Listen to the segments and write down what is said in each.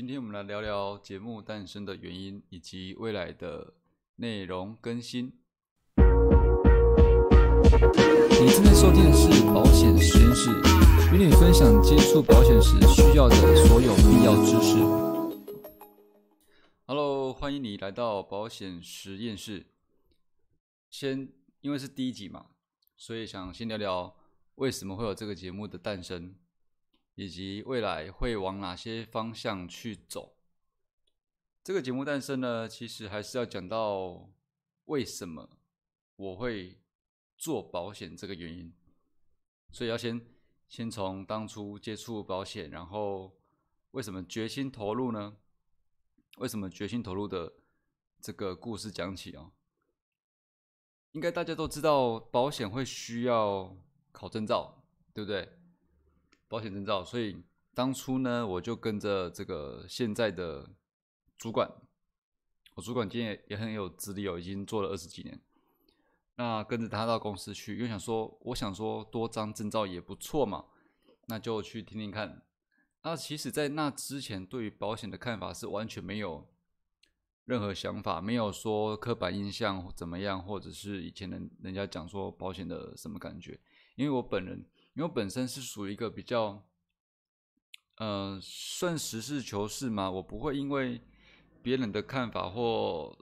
今天我们来聊聊节目诞生的原因以及未来的内容更新。你正在收听的是保险实验室，与你分享接触保险时需要的所有必要知识。Hello， 欢迎你来到保险实验室。先，因为是第一集嘛，所以想先聊聊为什么会有这个节目的诞生。以及未来会往哪些方向去走？这个节目诞生呢，其实还是要讲到为什么我会做保险这个原因。所以要先从当初接触保险，然后为什么决心投入呢？为什么决心投入的这个故事讲起哦。应该大家都知道，保险会需要考证照，对不对？保险证照，所以当初呢，我就跟着这个现在的主管，我主管今天也很有资历哦，已经做了20几年。那跟着他到公司去，因为我想说多张证照也不错嘛，那就去听听看。那其实，在那之前，对于保险的看法是完全没有任何想法，没有说刻板印象怎么样，或者是以前人家讲说保险的什么感觉，因为我本身是属于一个比较，算实事求是嘛，我不会因为别人的看法或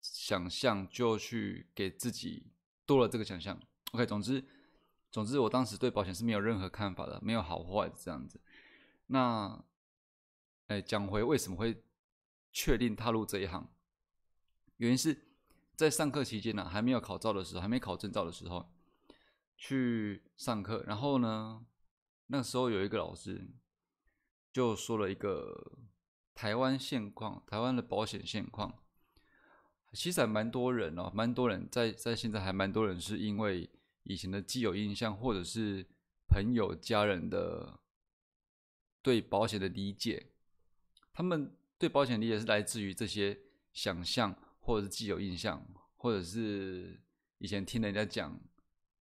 想象就去给自己多了这个想象。OK， 总之我当时对保险是没有任何看法的，没有好坏这样子。那，讲回为什么会确定踏入这一行，原因是在上课期间呢，还没有考照的时候，还没考证照的时候。去上课，然后呢，那时候有一个老师就说了一个台湾的保险现况。其实还蛮多人哦，蛮多人在现在还蛮多人是因为以前的既有印象，或者是朋友家人的对保险的理解，他们对保险的理解是来自于这些想象，或者是既有印象，或者是以前听人家讲。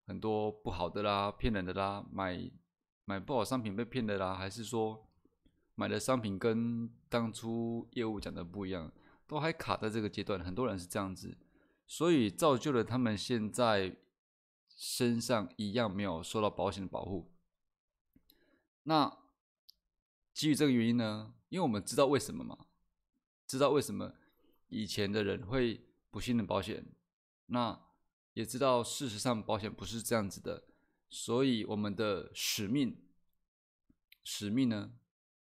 很多不好的啦，骗人的啦，买不好商品被骗的啦，还是说买的商品跟当初业务讲的不一样，都还卡在这个阶段，很多人是这样子，所以造就了他们现在身上一样没有受到保险的保护。那基于这个原因呢，因为我们知道为什么嘛，知道为什么以前的人会不信任保险，那也知道事实上保险不是这样子的，所以我们的使命呢，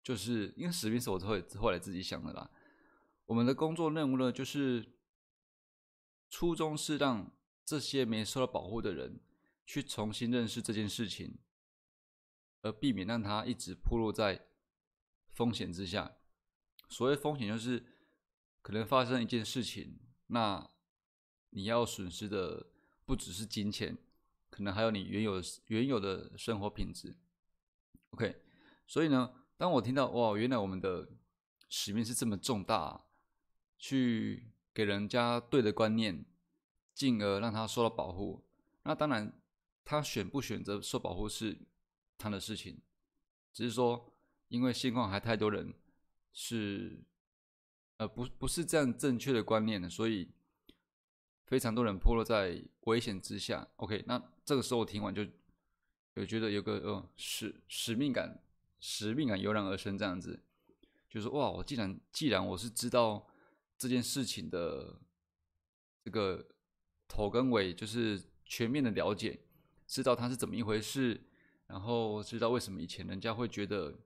就是因为使命是我后来自己想的啦。我们的工作任务呢，就是初衷是让这些没受到保护的人去重新认识这件事情，而避免让它一直暴露在风险之下。所谓风险，就是可能发生一件事情，那你要损失的。不只是金钱，可能还有你原有的生活品质。OK， 所以呢，当我听到哇，原来我们的使命是这么重大啊，去给人家对的观念，进而让他受到保护。那当然，他选不选择受保护是他的事情，只是说，因为现况还太多人是不是这样正确的观念的，所以。非常多人暴露在危险之下。OK， 那这个时候我听完就有觉得有个使命感油然而生，这样子，就是哇，我既然我是知道这件事情的这个头跟尾，就是全面的了解，知道它是怎么一回事，然后知道为什么以前人家会觉得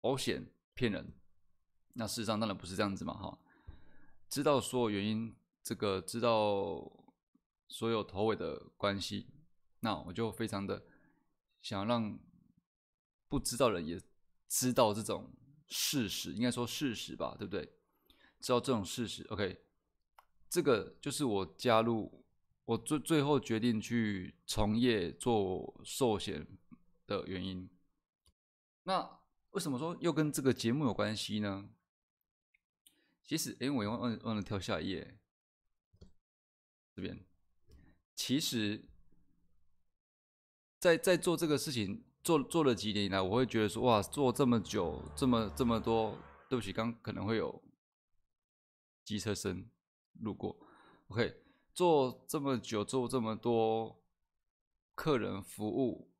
保险骗人，那事实上当然不是这样子嘛，哈，知道所有原因。这个知道所有头尾的关系，那我就非常的想让不知道人也知道这种事实，应该说事实吧，对不对？知道这种事实 ，OK， 这个就是我加入，我最后决定去从业做寿险的原因。那为什么说又跟这个节目有关系呢？其实，我忘了跳下一页。这边其实在做这个事情做了几年以来，我会觉得说，哇，做这么久，这么多，对不起，刚可能会有机车声路过 ，OK， 做这么久，做这么多客人服务，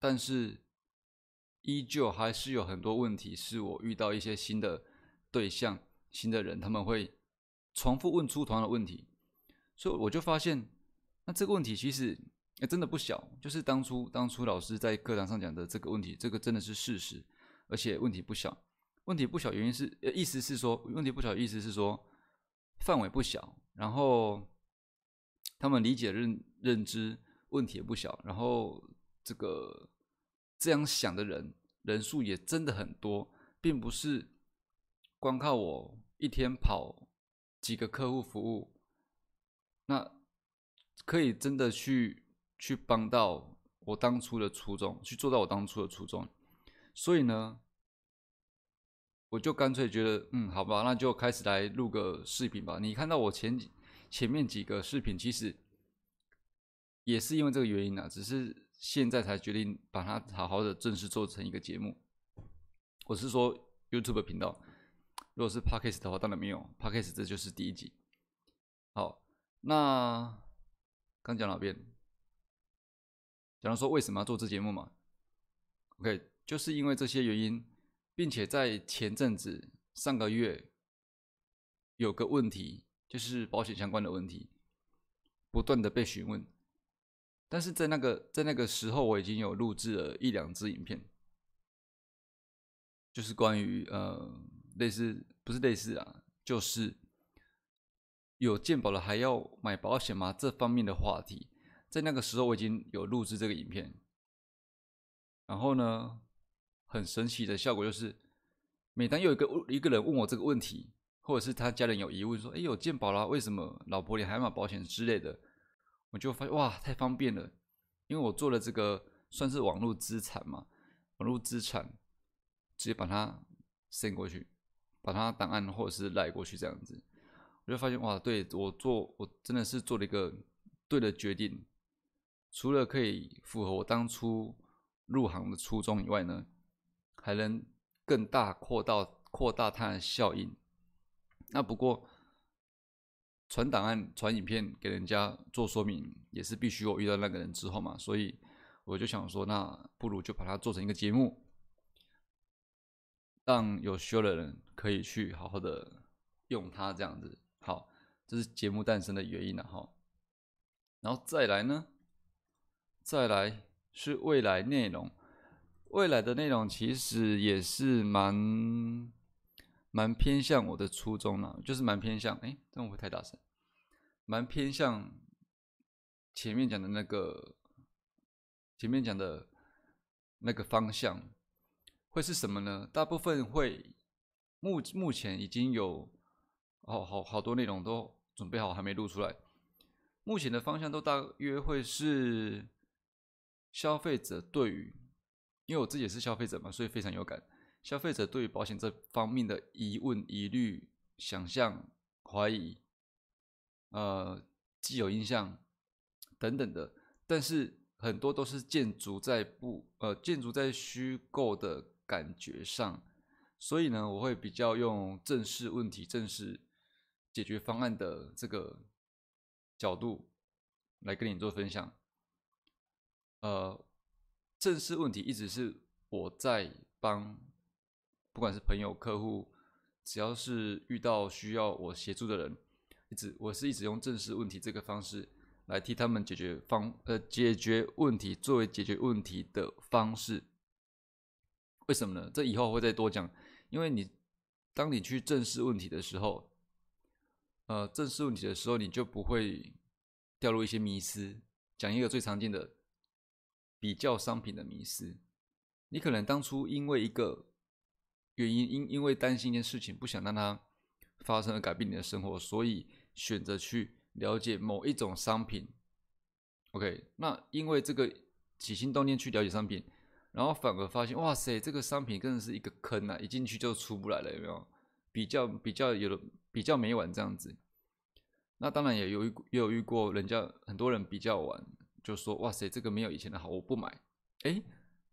但是依旧还是有很多问题，是我遇到一些新的对象、新的人，他们会重复问出同样的问题，所以我就发现，那这个问题其实。欸、真的不小，就是当初老师在课堂上讲的这个问题，这个真的是事实，而且问题不小。问题不小原因是，意思是说，问题不小意思是说范围不小，然后他们理解认知问题也不小，然后这样想的人数也真的很多，并不是光靠我一天跑几个客户服务，那可以真的去帮到我当初的初衷，去做到我当初的初衷，所以呢，我就干脆觉得，好吧，那就开始来录个视频吧。你看到我前面几个视频，其实也是因为这个原因啊，只是现在才决定把它好好的正式做成一个节目。我是说 YouTube 频道，如果是 Podcast 的话，当然没有 Podcast， 这就是第一集。好，那刚讲哪边？假如说为什么要做这节目嘛 ？OK， 就是因为这些原因，并且在前阵子上个月有个问题，就是保险相关的问题，不断的被询问。但是在那个时候，我已经有录制了一两支影片，就是关于不是类似啊，就是有健保了还要买保险吗？这方面的话题。在那个时候，我已经有录制这个影片，然后呢，很神奇的效果就是，每当有一个人问我这个问题，或者是他家人有疑问说：“哎，有健保啦，为什么老婆你还买保险之类的？”我就发现哇，太方便了，因为我做了这个算是网络资产嘛，网络资产直接把它 send 过去，把它档案或者是赖过去这样子，我就发现哇，对我真的是做了一个对的决定。除了可以符合我当初入行的初衷以外呢，还能更大扩大它的效应。那不过传档案、传影片给人家做说明，也是必须我遇到那个人之后嘛，所以我就想说，那不如就把它做成一个节目，让有需要的人可以去好好的用它这样子。好，这是节目诞生的原因了哈。然后再来呢？再来是未来内容，未来的内容其实也是蛮偏向我的初衷啦，就是蛮偏向，这样会太大声，蛮偏向前面讲的那个方向，会是什么呢？大部分会目前已经有好多内容都准备好，还没录出来，目前的方向都大约会是。消费者对于，因为我自己也是消费者嘛，所以非常有感。消费者对于保险这方面的疑问、疑虑、想象、怀疑，既有印象等等的，但是很多都是建筑在虚构的感觉上，所以呢，我会比较用正视问题、正视解决方案的这个角度来跟你做分享。正式问题一直是我在帮，不管是朋友、客户，只要是遇到需要我协助的人，我是一直用正式问题这个方式来替他们解决问题，作为解决问题的方式。为什么呢？这以后会再多讲，因为当你去正式问题的时候，你就不会掉入一些迷思。讲一个最常见的。比较商品的迷思，你可能当初因为一个原因，因为担心一件事情，不想让它发生而改变你的生活，所以选择去了解某一种商品。OK， 那因为这个起心动念去了解商品，然后反而发现，哇塞，这个商品真的是一个坑啊，一进去就出不来了，有没有？比较没玩这样子。那当然也有遇过人家很多人比较玩。就说哇塞，这个没有以前的好，我不买。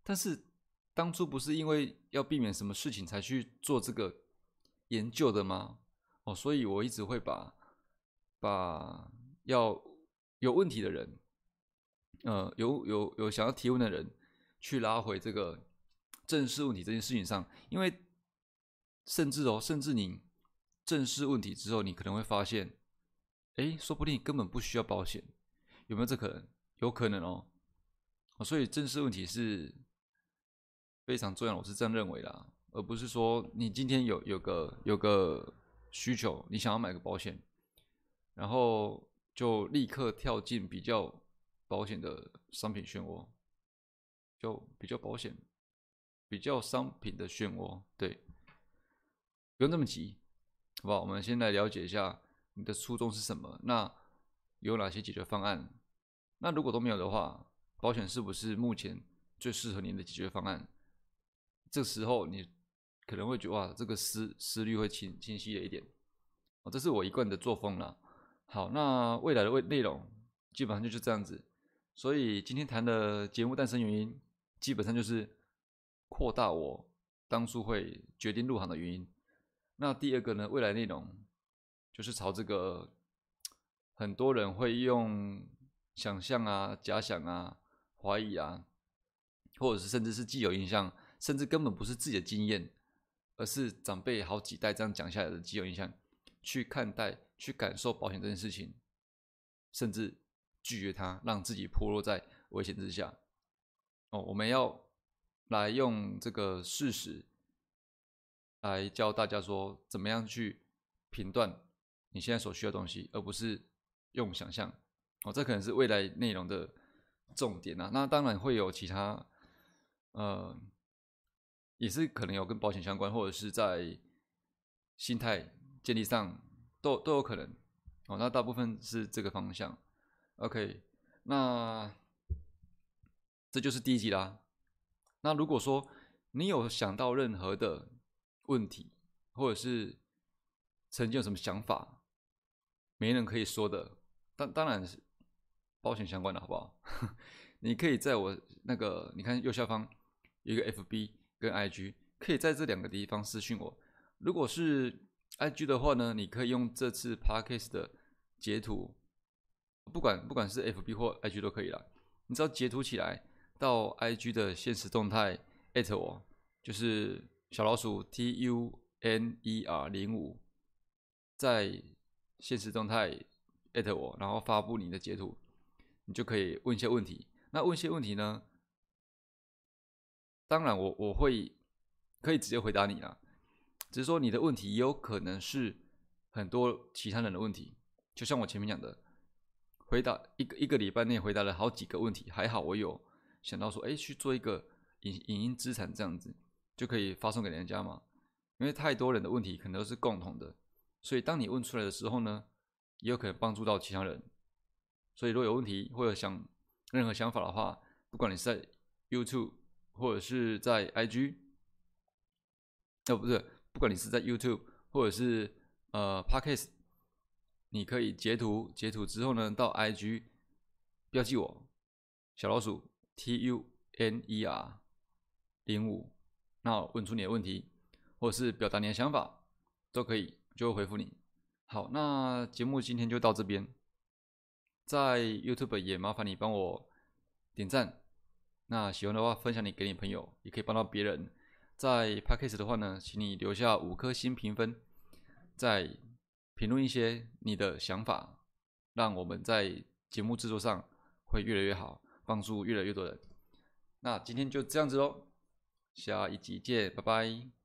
但是当初不是因为要避免什么事情才去做这个研究的吗？哦，所以我一直会把要有问题的人，有想要提问的人，去拉回这个正视问题这件事情上，因为甚至你正视问题之后，你可能会发现，哎，说不定根本不需要保险，有没有这可能？有可能哦。所以正视问题是非常重要的，我是这样认为啦，而不是说你今天有个需求，你想要买个保险，然后就立刻跳进比较保险的商品漩涡，就比较保险、比较商品的漩涡，对，不用这么急，好不好？我们先来了解一下你的初衷是什么，那有哪些解决方案？那如果都没有的话，保险是不是目前最适合你的解决方案？这时候你可能会觉得哇，这个思虑会清晰了一点，这是我一贯的作风啦。好，那未来的内容基本上就是这样子，所以今天谈的节目诞生原因，基本上就是扩大我当初会决定入行的原因。那第二个呢，未来内容就是朝这个很多人会用想象啊、假想啊、怀疑啊，或者是甚至是既有印象，甚至根本不是自己的经验，而是长辈好几代这样讲下来的既有印象，去看待、去感受保险这件事情，甚至拒绝它，让自己暴露在危险之下。哦，我们要来用这个事实来教大家说，怎么样去评断你现在所需要的东西，而不是用想象。哦，这可能是未来内容的重点啊。那当然会有其他也是可能有跟保险相关，或者是在心态建立上都有可能。哦，那大部分是这个方向。OK， 那这就是第一集啦。那如果说你有想到任何的问题，或者是曾经有什么想法，没人可以说的，当然是保险相关的，好不好？你可以在我那个，你看右下方有一个 FB。跟 IG 可以在这两个地方私讯我。如果是 IG 的话呢，你可以用这次 Podcast 的截图，不管是 FB 或 IG 都可以啦。你只要截图起来到 IG 的限时动态 at 我，就是小老鼠 tuner05， 在限时动态 at 我，然后发布你的截图，你就可以问一些问题。那问一些问题呢？当然我会可以直接回答你啦，只是说你的问题也有可能是很多其他人的问题，就像我前面讲的，回答一个礼拜内回答了好几个问题，还好我有想到说，哎，去做一个影音资产这样子，就可以发送给人家嘛。因为太多人的问题可能都是共同的，所以当你问出来的时候呢，也有可能帮助到其他人。所以如果有问题或者想任何想法的话，不管你是在 YouTube。或者是在 IG， 不管你是在 YouTube 或者是Podcast， 你可以截图之后呢，到 IG 标记我小老鼠 tuner05， 那问出你的问题，或者是表达你的想法，都可以，就会回复你。好，那节目今天就到这边，在 YouTube 也麻烦你帮我点赞。那喜欢的话，分享给你朋友，也可以帮到别人。在 Podcast 的话呢，请你留下5颗星评分，再评论一些你的想法，让我们在节目制作上会越来越好，帮助越来越多人。那今天就这样子咯，下一集见，拜拜。